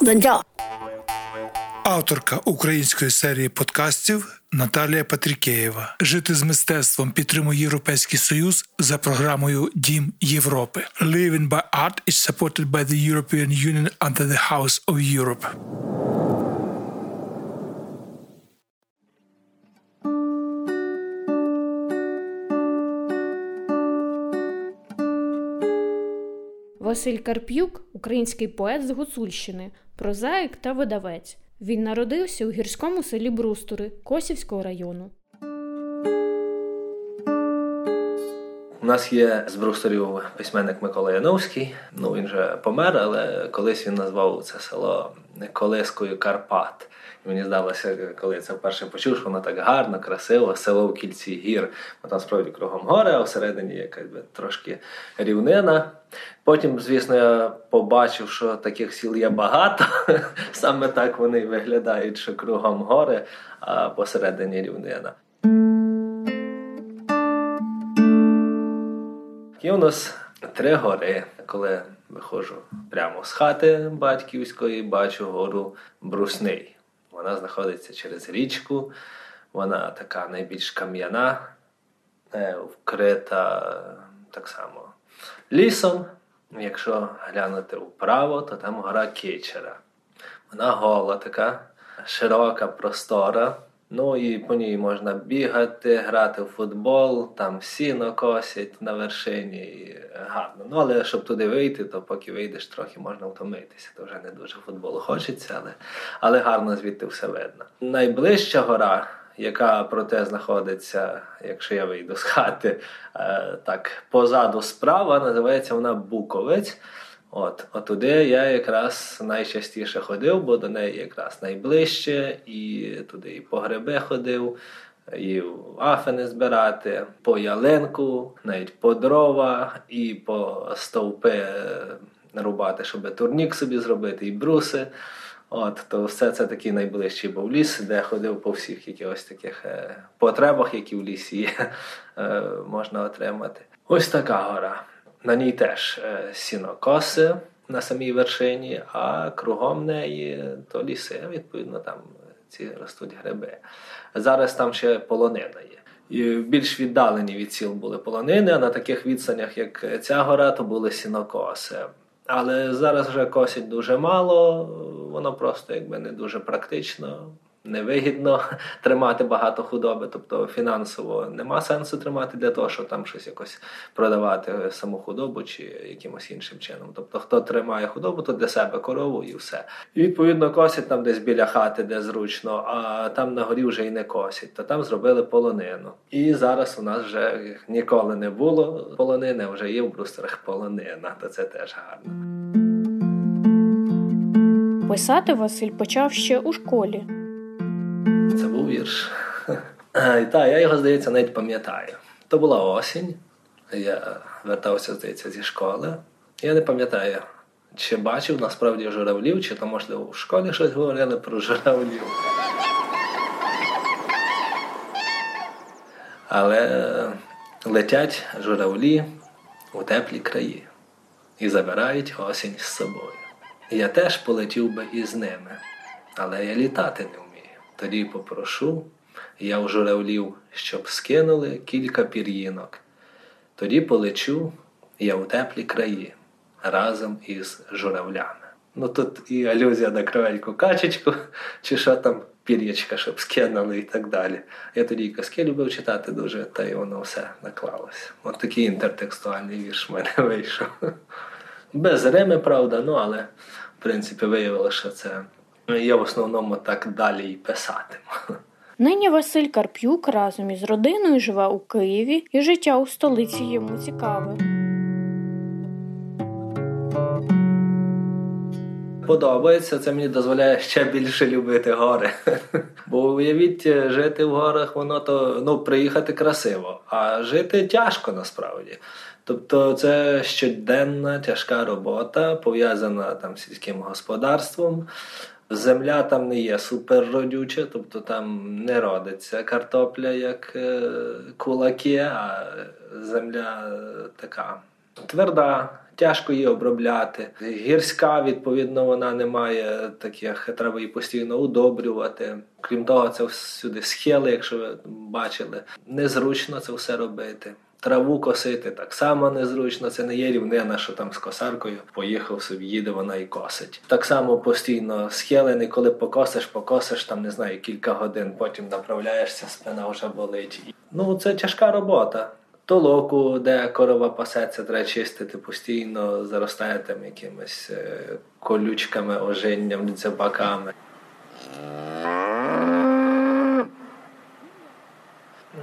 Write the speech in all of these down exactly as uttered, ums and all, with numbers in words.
Донця! Авторка української серії подкастів Наталія Патрикєєва. Жити з мистецтвом підтримує Європейський Союз за програмою «Дім Європи». Living by Art is supported by the European Union under the House of Europe. Василь Карп'юк – український поет з Гуцульщини, прозаїк та видавець. Він народився у гірському селі Брустури Косівського району. У нас є з Брустурів письменник Микола Яновський. Ну, він же помер, але колись він назвав це село колискою Карпат. І мені здалося, коли я це вперше почув, що воно так гарно, красиво, село в кільці гір. Бо там справді кругом гори, а всередині якась трошки рівнина. Потім, звісно, я побачив, що таких сіл є багато. Саме так вони виглядають, що кругом гори, а посередині рівнина. Є у нас три гори. Коли виходжу прямо з хати батьківської, бачу гору Брусний. Вона знаходиться через річку, вона така найбільш кам'яна, вкрита так само лісом. Якщо глянути вправо, то там гора Кечера. Вона гола така, широка, простора. Ну і по ній можна бігати, грати в футбол, там сіно косять на вершині, і гарно. Ну але щоб туди вийти, то поки вийдеш трохи можна втомитися, то вже не дуже футболу хочеться, але, але гарно звідти все видно. Найближча гора, яка проте знаходиться, якщо я вийду з хати, е, так позаду справа, називається вона Буковець. От, от туди я якраз найчастіше ходив, бо до неї якраз найближче, і туди і по гриби ходив, і в афини збирати, по ялинку, навіть по дрова, і по стовпи рубати, щоб турнік собі зробити, і бруси. От, то все це такі найближчі, бо в ліс, де ходив по всіх якихось таких потребах, які в лісі є, можна отримати. Ось така гора. На ній теж сінокоси на самій вершині, а кругом неї то ліси, відповідно, там ці ростуть гриби. Зараз там ще полонина є. І більш віддалені від сіл були полонини, а на таких відстанях, як ця гора, то були сінокоси. Але зараз вже косять дуже мало, воно просто якби не дуже практично. Невигідно тримати багато худоби, тобто фінансово нема сенсу тримати для того, щоб там щось якось продавати саму худобу чи якимось іншим чином. Тобто хто тримає худобу, то для себе корову і все. І відповідно косять там десь біля хати, де зручно, а там на горі вже і не косять, то там зробили полонину. І зараз у нас вже ніколи не було полонини, вже є в Брустурах полонина, то це теж гарно. Писати Василь почав ще у школі. Це був вірш. І так, я його, здається, навіть пам'ятаю. То була осінь, я вертався, здається, зі школи. Я не пам'ятаю, чи бачив насправді журавлів, чи то, можливо, в школі щось говорили про журавлів. Але летять журавлі у теплі краї і забирають осінь з собою. Я теж полетів би із ними, але я літати не вмію. Тоді попрошу, я у журавлів, щоб скинули кілька пір'їнок. Тоді полечу, я у теплі краї, разом із журавлями. Ну тут і алюзія на кривеньку качечку, чи що там, пір'ячка, щоб скинули і так далі. Я тоді і казки любив читати дуже, та й воно все наклалося. От такий інтертекстуальний вірш в мене вийшов. Без рими, правда, ну але в принципі виявилося, що це... Я в основному так далі й писатиму. Нині Василь Карп'юк разом із родиною живе у Києві, і життя у столиці йому цікаве. Подобається, це мені дозволяє ще більше любити гори. Бо уявіть, жити в горах, воно то, ну, приїхати красиво, а жити тяжко насправді. Тобто це щоденна тяжка робота, пов'язана там з сільським господарством. Земля там не є суперродюча, тобто там не родиться картопля, як кулаки, а земля така тверда, тяжко її обробляти. Гірська, відповідно, вона не має таких, треба її постійно удобрювати. Крім того, це всюди схили, якщо ви бачили. Незручно це все робити. Траву косити так само незручно, це не є рівнина, що там з косаркою поїхав собі, їде вона і косить. Так само постійно схилений, коли покосиш, покосиш, там, не знаю, кілька годин, потім направляєшся, спина вже болить. Ну, це тяжка робота. Толоку, де корова пасеться, треба чистити постійно, заростає там якимись колючками, ожинням, дзябаками.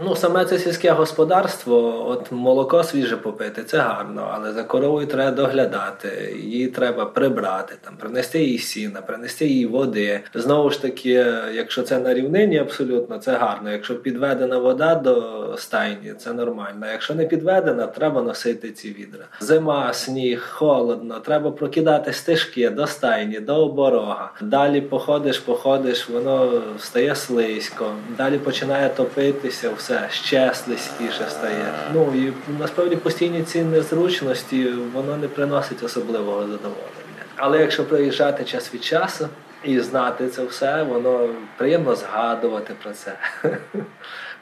Ну, саме це сільське господарство, от молоко свіже попити, це гарно, але за коровою треба доглядати, її треба прибрати, там, принести їй сіна, принести їй води. Знову ж таки, якщо це на рівнині абсолютно, це гарно. Якщо підведена вода до стайні, це нормально. Якщо не підведена, треба носити ці відра. Зима, сніг, холодно, треба прокидати стежки до стайні, до оборога. Далі походиш, походиш, воно стає слизько, далі починає топитися, все ще слизькіше стає. Ну і насправді постійні ці незручності, воно не приносить особливого задоволення. Але якщо приїжджати час від часу і знати це все, воно приємно згадувати про це.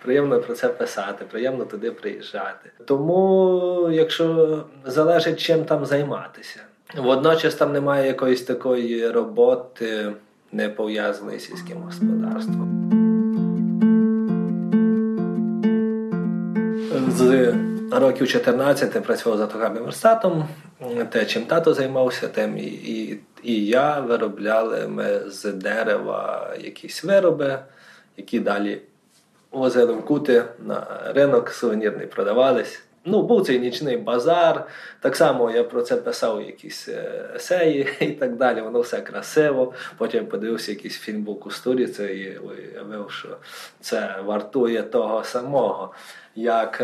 Приємно про це писати, приємно туди приїжджати. Тому, якщо залежить, чим там займатися. Водночас там немає якоїсь такої роботи, не пов'язаної з сільським господарством. З років чотирнадцяти працював за токарним верстатом. Те, чим тато займався, тим і, і, і я. Виробляли ми з дерева якісь вироби, які далі возили в Кути на ринок, сувенірний продавались. Ну, був цей нічний базар. Так само я про це писав якісь есеї і так далі. Воно все красиво. Потім подивився якийсь фільм Брустурі, це і уявив, що це вартує того самого. Як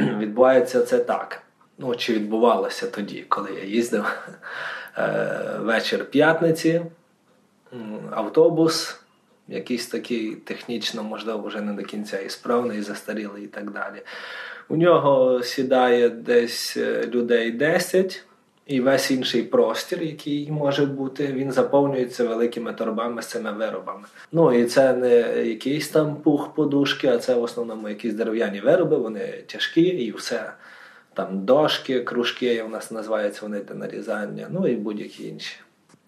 відбувається це так. Ну, чи відбувалося тоді, коли я їздив. Вечір п'ятниці, автобус, якийсь такий технічно, можливо, вже не до кінця і справний, і застарілий, і так далі. У нього сідає десь людей десять, і весь інший простір, який може бути, він заповнюється великими торбами з цими виробами. Ну, і це не якийсь там пух подушки, а це в основному якісь дерев'яні вироби, вони тяжкі, і все. Там дошки, кружки, як у нас називаються вони для нарізання, ну і будь-які інші.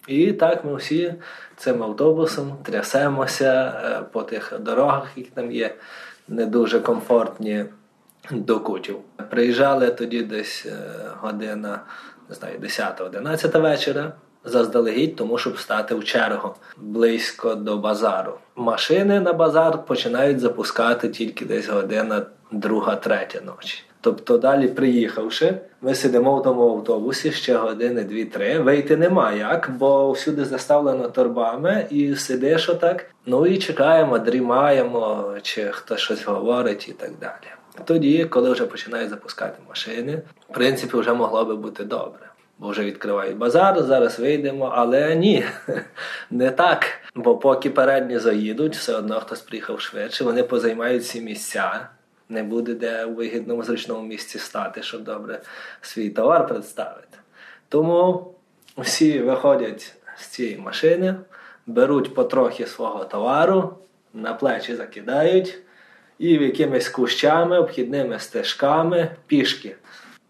І так ми всі цим автобусом трясемося по тих дорогах, які там є, не дуже комфортні, до Кутів. Приїжджали тоді десь година, не знаю, десята-одинадцята вечора, заздалегідь, тому щоб стати в чергу близько до базару. Машини на базар починають запускати тільки десь година друга-третя ночі. Тобто далі приїхавши, ми сидимо в тому автобусі ще години дві-три, вийти нема як, бо всюди заставлено торбами і сидиш отак, ну і чекаємо, дрімаємо, чи хтось щось говорить і так далі. Тоді, коли вже починають запускати машини, в принципі, вже могло би бути добре. Бо вже відкривають базар, зараз вийдемо, але ні, не так. Бо поки передні заїдуть, все одно хтось приїхав швидше, вони позаймають всі місця. Не буде де у вигідному, зручному місці стати, щоб добре свій товар представити. Тому всі виходять з цієї машини, беруть потрохи свого товару, на плечі закидають, і в якимись кущами, обхідними стежками, пішки.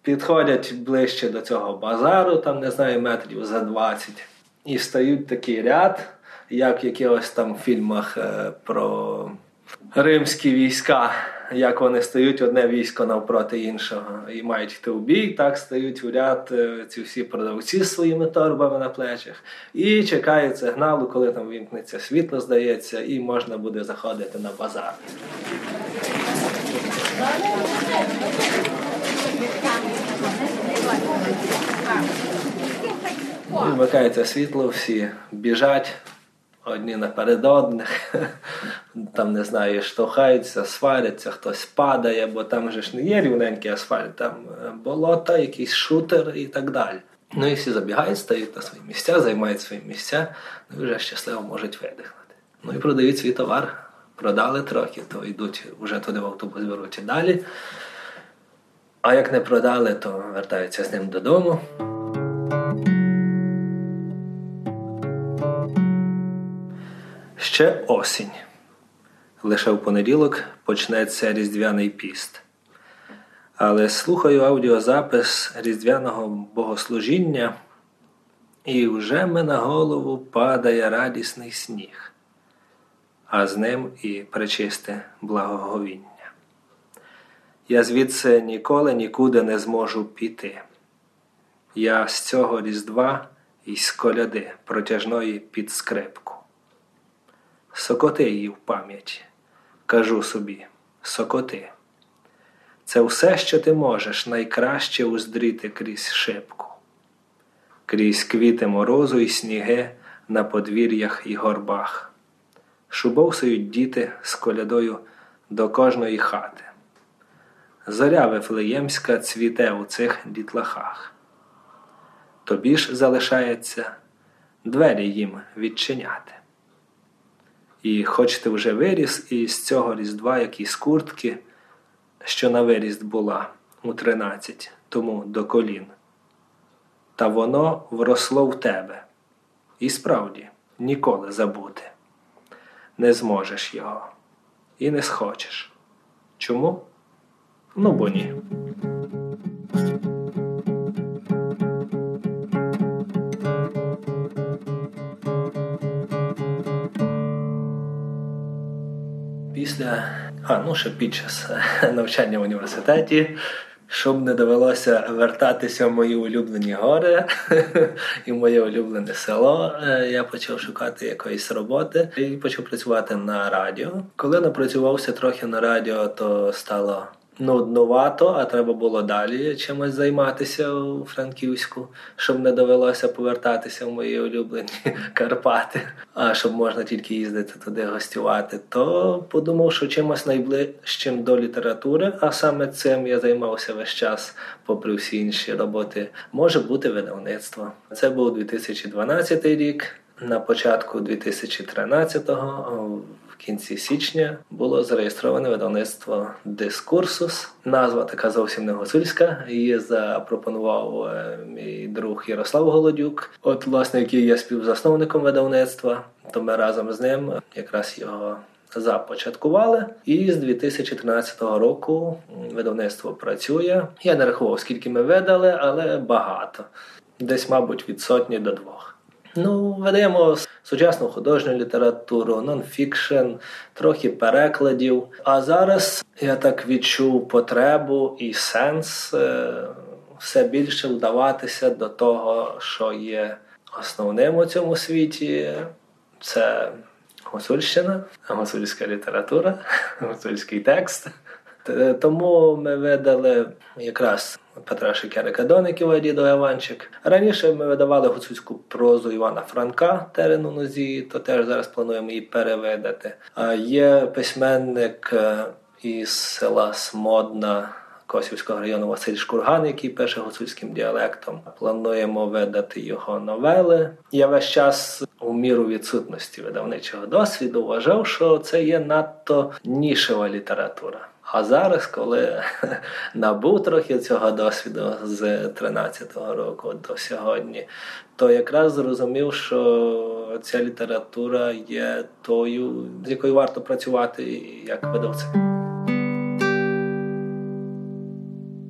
Підходять ближче до цього базару, там, не знаю, метрів за двадцять, і стають такий ряд, як в якихось там фільмах про римські війська, як вони стають одне військо навпроти іншого і мають йти в бій, так стають в ряд ці всі продавці з своїми торбами на плечах і чекають сигналу, коли там вимкнеться світло, здається, і можна буде заходити на базар. Вмикається світло, всі біжать, одні наперед одних, там, не знаю, штовхаються, сваряться, хтось падає, бо там же ж не є рівненький асфальт, там болота, якийсь шутер і так далі. Ну і всі забігають, стають на свої місця, займають свої місця, ну і вже щасливо можуть видихнути. Ну і продають свій товар, продали трохи, то йдуть вже туди в автобус, беруть і далі. А як не продали, то вертаються з ним додому. Ще осінь. Лише в понеділок почнеться Різдвяний піст. Але слухаю аудіозапис різдвяного богослужіння, і вже ми на голову падає радісний сніг, а з ним і пречисте благоговіння. Я звідси ніколи нікуди не зможу піти. Я з цього Різдва і з коляди протяжної під скрипку. Сокоти її в пам'ять, кажу собі, сокоти. Це все, що ти можеш найкраще уздріти крізь шибку, крізь квіти морозу і сніги на подвір'ях і горбах. Шубовсують діти з колядою до кожної хати. Зоря Вифлеємська цвіте у цих дітлахах. Тобі ж залишається двері їм відчиняти. І хоч ти вже виріс із цього Різдва, як із куртки, що на виріст була у тринадцять, тому до колін. Та воно вросло в тебе. І справді, ніколи забути. Не зможеш його. І не схочеш. Чому? Ну, бо ні. Після, а, ну ще під час навчання в університеті, щоб не довелося вертатися в мої улюблені гори і в моє улюблене село, я почав шукати якоїсь роботи і почав працювати на радіо. Коли напрацювався трохи на радіо, то стало нудновато, а треба було далі чимось займатися у Франківську, щоб не довелося повертатися в мої улюблені Карпати, а щоб можна тільки їздити туди гостювати, то подумав, що чимось найближчим до літератури, а саме цим я займався весь час, попри всі інші роботи, може бути видавництво. Це був дві тисячі дванадцятий рік, на початку дві тисячі тринадцятого. В кінці січня було зареєстроване видавництво «Дискурсус». Назва така зовсім не гуцульська. Її запропонував мій друг Ярослав Голодюк, от, власне, який є співзасновником видавництва. То ми разом з ним якраз його започаткували. І з дві тисячі тринадцятого року видавництво працює. Я не рахував, скільки ми видали, але багато. Десь, мабуть, від сотні до двох. Ну, видаємо сучасну художню літературу, нонфікшн, трохи перекладів. А зараз я так відчув потребу і сенс все більше вдаватися до того, що є основним у цьому світі. Це гуцульщина, гуцульська література, гуцульський текст. Тому ми видали якраз Петра Шекерика-Доникова, Дідо Іванчик. Раніше ми видавали гуцульську прозу Івана Франка «Терену Нозії», то теж зараз плануємо її перевидати. Є письменник із села Смодна Косівського району Василь Шкурган, який пише гуцульським діалектом. Плануємо видати його новели. Я весь час у міру відсутності видавничого досвіду вважав, що це є надто нішева література. А зараз, коли набув трохи цього досвіду з тринадцятого року до сьогодні, то якраз зрозумів, що ця література є тою, з якою варто працювати як видавцем.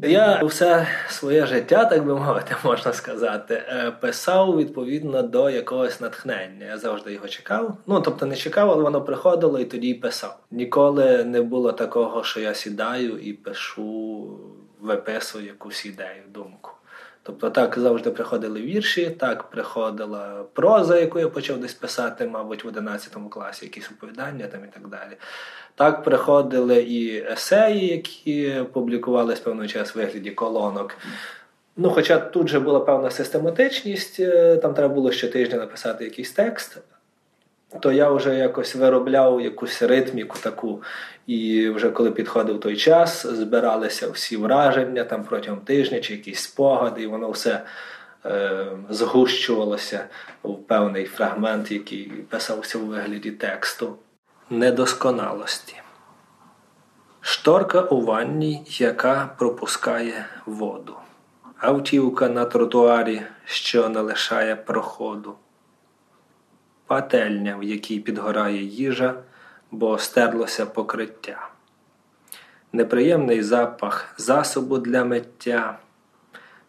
Я все своє життя, так би мовити, можна сказати, писав відповідно до якогось натхнення. Я завжди його чекав. Ну, тобто не чекав, але воно приходило і тоді й писав. Ніколи не було такого, що я сідаю і пишу, виписую якусь ідею, думку. Тобто так завжди приходили вірші, так приходила проза, яку я почав десь писати, мабуть, в одинадцятому класі, якісь оповідання там і так далі. Так приходили і есеї, які публікувались певний час в вигляді колонок. Ну, хоча тут же була певна систематичність, там треба було щотижня написати якийсь текст, то я вже якось виробляв якусь ритміку таку. І вже коли підходив той час, збиралися всі враження там протягом тижня чи якісь спогади, і воно все е, згущувалося в певний фрагмент, який писався у вигляді тексту. Недосконалості. Шторка у ванні, яка пропускає воду. Автівка на тротуарі, що не лишає проходу. Пательня, в якій підгорає їжа, бо стерлося покриття. Неприємний запах засобу для миття.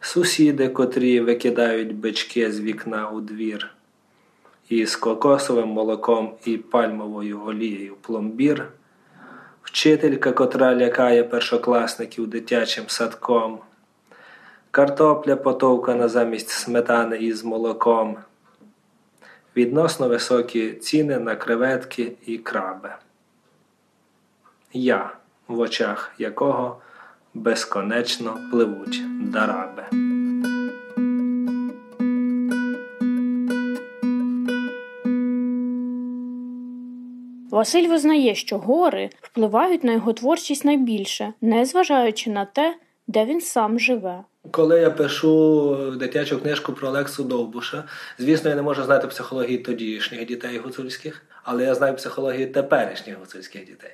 Сусіди, котрі викидають бички з вікна у двір. Із кокосовим молоком і пальмовою олією пломбір. Вчителька, котра лякає першокласників дитячим садком. Картопля потовкана замість сметани із молоком. Відносно високі ціни на креветки і краби. Я, в очах якого безконечно пливуть дараби. Василь визнає, що гори впливають на його творчість найбільше, не зважаючи на те, де він сам живе. Коли я пишу дитячу книжку про Олексу Довбуша, звісно, я не можу знати психології тодішніх дітей гуцульських, але я знаю психологію теперішніх гуцульських дітей.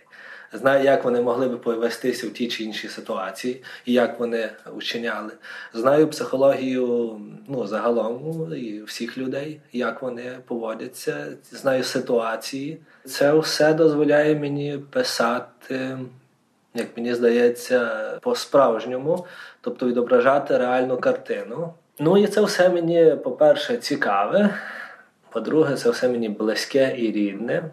Знаю, як вони могли би повестися в тій чи іншій ситуації, і як вони вчиняли. Знаю психологію, ну, загалом, і всіх людей, як вони поводяться, знаю ситуації. Це все дозволяє мені писати, як мені здається, по-справжньому, тобто відображати реальну картину. Ну і це все мені, по-перше, цікаве, по-друге, це все мені близьке і рідне,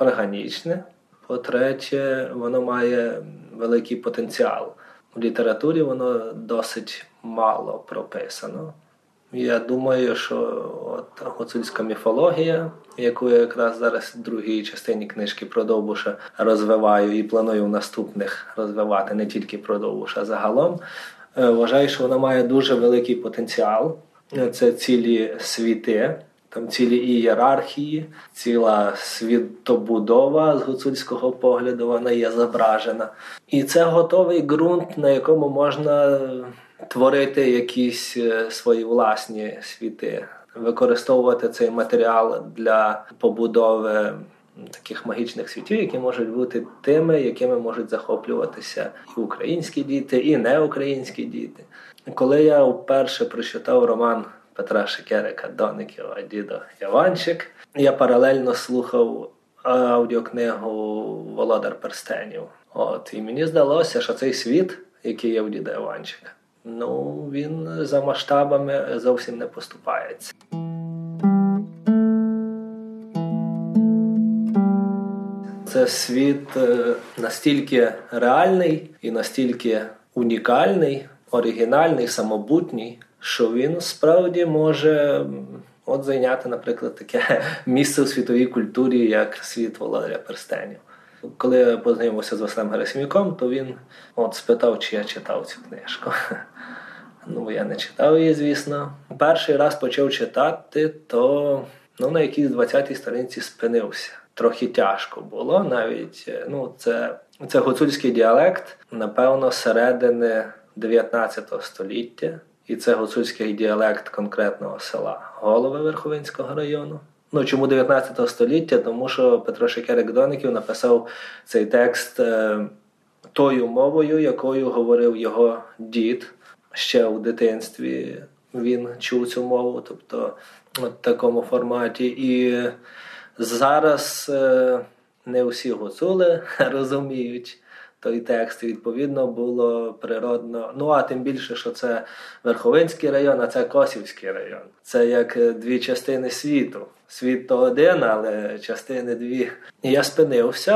органічне. По-третє, воно має великий потенціал. В літературі воно досить мало прописано. Я думаю, що от гуцульська міфологія, яку я якраз зараз в другій частині книжки про Довбуша розвиваю і планую в наступних розвивати, не тільки про Довбуша, а загалом, вважаю, що вона має дуже великий потенціал. Це цілі світи, там цілі ієрархії, ціла світобудова з гуцульського погляду, вона є зображена. І це готовий ґрунт, на якому можна творити якісь свої власні світи, використовувати цей матеріал для побудови таких магічних світів, які можуть бути тими, якими можуть захоплюватися і українські діти, і неукраїнські діти. Коли я вперше прочитав роман Петра Шекерика-Доникова «Дідо Іванчик», я паралельно слухав аудіокнигу «Володар перстенів». От, і мені здалося, що цей світ, який є в Діда Іванчика, ну, він за масштабами зовсім не поступається. Це світ настільки реальний і настільки унікальний, оригінальний, самобутній, що він справді може от зайняти, наприклад, таке місце у світовій культурі, як світ Володаря Перстенів. Коли я познайомився з Василем Герасим'юком, то він от спитав, чи я читав цю книжку. Ну, я не читав її, звісно. Перший раз почав читати, то ну, на якійсь двадцятій сторінці спинився. Трохи тяжко було навіть. Ну, це, це гуцульський діалект, напевно, середини дев'ятнадцятого століття. І це гуцульський діалект конкретного села Голови Верховинського району. Ну, чому дев'ятнадцятого століття? Тому що Петро Шекерик-Доніков написав цей текст е, тою мовою, якою говорив його дід. Ще у дитинстві він чув цю мову, тобто в такому форматі. І зараз е, не усі гуцули розуміють той текст, і відповідно було природно. Ну, а тим більше, що це Верховинський район, а це Косівський район. Це як дві частини світу. Світ то один, але частини дві. Я спинився,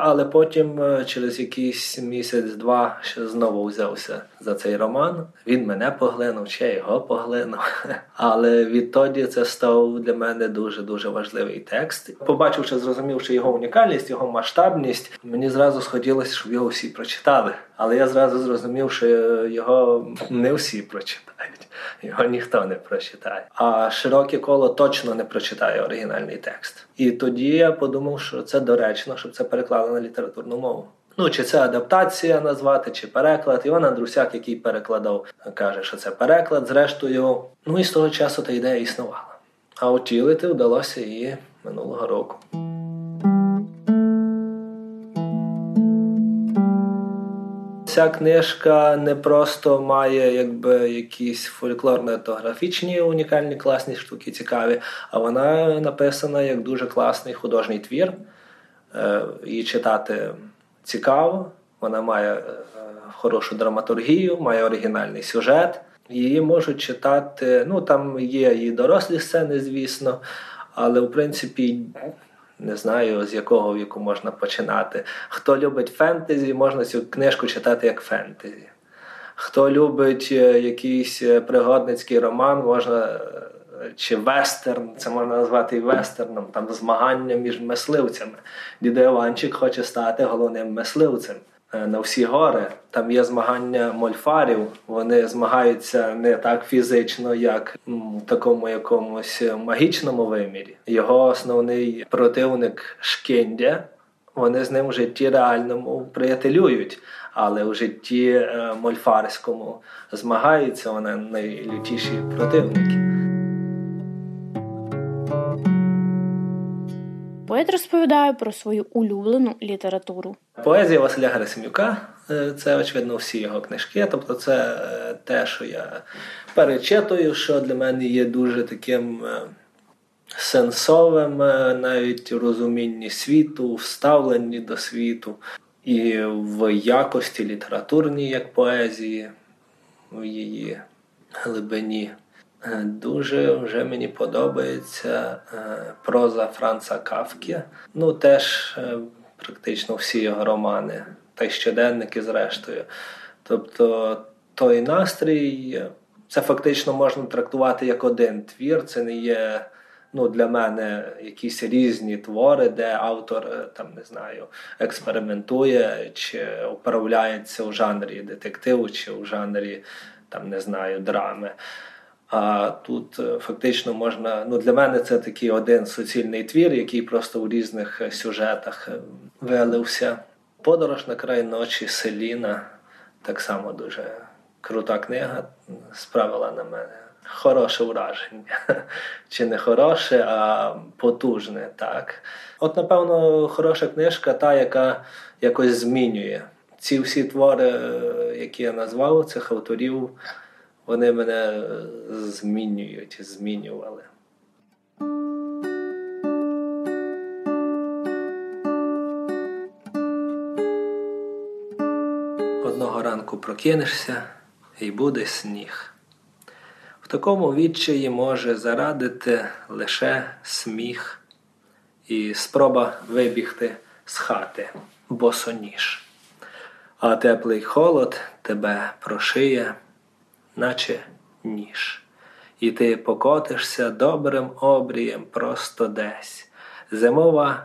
але потім через якийсь місяць-два ще знову взявся за цей роман. Він мене поглинув, ще його поглинув. Але відтоді це став для мене дуже-дуже важливий текст. Побачивши, зрозумівши його унікальність, його масштабність, мені зразу схотілося, щоб його всі прочитали. Але я зразу зрозумів, що його не всі прочитають, його ніхто не прочитає. А широке коло точно не прочитає оригінальний текст. І тоді я подумав, що це доречно, щоб це переклали на літературну мову. Ну, чи це адаптація назвати, чи переклад. Іван Андрусяк, який перекладав, каже, що це переклад. Зрештою, ну і з того часу та ідея існувала. А утілити вдалося її минулого року. Ця книжка не просто має якби якісь фольклорно-етнографічні унікальні класні штуки, цікаві, а вона написана як дуже класний художній твір. Її читати цікаво, вона має хорошу драматургію, має оригінальний сюжет. Її можуть читати, ну там є і дорослі сцени, звісно, але в принципі не знаю, з якого віку можна починати. Хто любить фентезі, можна цю книжку читати як фентезі. Хто любить якийсь пригодницький роман, можна, чи вестерн, це можна назвати і вестерном, там змагання між мисливцями. Дідо Іванчик хоче стати головним мисливцем на всі гори. Там є змагання мольфарів, вони змагаються не так фізично, як в такому якомусь магічному вимірі. Його основний противник Шкіндя, вони з ним в житті реальному приятелюють, але в житті мольфарському змагаються, вони найлютіші противники. Поет розповідає про свою улюблену літературу. Поезія Василя Герасим'юка – це, очевидно, всі його книжки. Тобто це те, що я перечитую, що для мене є дуже таким сенсовим, навіть в розумінні світу, в ставленні до світу. І в якості літературній, як поезії, в її глибині. Дуже вже мені подобається проза Франца Кафки. Ну, теж практично всі його романи, та й щоденники зрештою. Тобто той настрій, це фактично можна трактувати як один твір. Це не є, ну, для мене якісь різні твори, де автор, там, не знаю, експериментує чи управляється в жанрі детективу, чи в жанрі, там, не знаю, драми. А тут фактично можна, ну для мене це такий один суцільний твір, який просто у різних сюжетах вилився. «Подорож на край ночі» Селіна, так само дуже крута книга, справила на мене хороше враження. Чи не хороше, а потужне, так. От, напевно, хороша книжка та, яка якось змінює. Ці всі твори, які я назвав, цих авторів, вони мене змінюють, змінювали. Одного ранку прокинешся, і буде сніг. В такому відчаї може зарадити лише сміх і спроба вибігти з хати, босоніж. А теплий холод тебе прошиє, наче ніж. І ти покотишся добрим обрієм просто десь. Зимова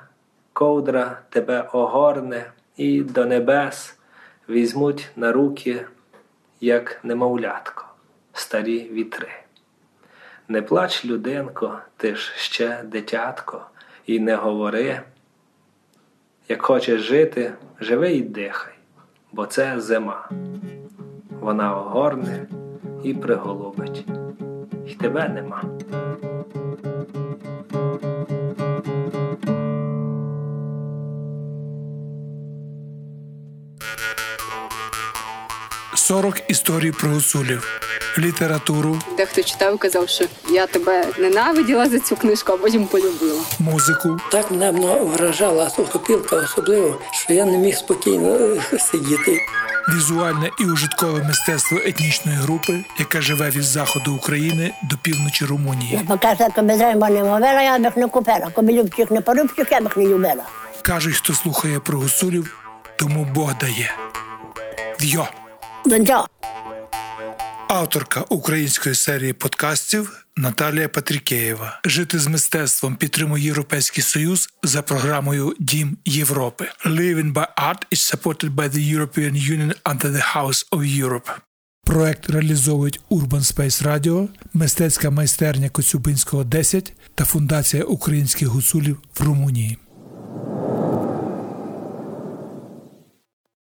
ковдра тебе огорне і до небес візьмуть на руки, як немовлятко, старі вітри. Не плач, людинко, ти ж ще дитятко, і не говори. Як хочеш жити, живи і дихай, бо це зима. Вона огорне і приголубить. І тебе нема. сорок історій про гуцулів. Літературу. Дехто читав, казав, що я тебе ненавиділа за цю книжку, а потім полюбила. Музику. Так мене вражала сухопілка особливо, що я не міг спокійно сидіти. Візуальне і ужиткове мистецтво етнічної групи, яке живе від заходу України до півночі Румунії. Покажуть, коби зримо не мовила, я бих не купила. Коби любчих не порубчих, я бих не любила. Кажуть, хто слухає про гуцулів, тому Бог дає. Вйо! Донця! Авторка української серії подкастів Наталія Патрикєєва. Жити з мистецтвом підтримує Європейський Союз за програмою «Дім Європи». Living by Art is supported by the European Union under the House of Europe. Проект реалізовують Urban Space Radio, мистецька майстерня Коцюбинського десять та Фундація українських гуцулів в Румунії.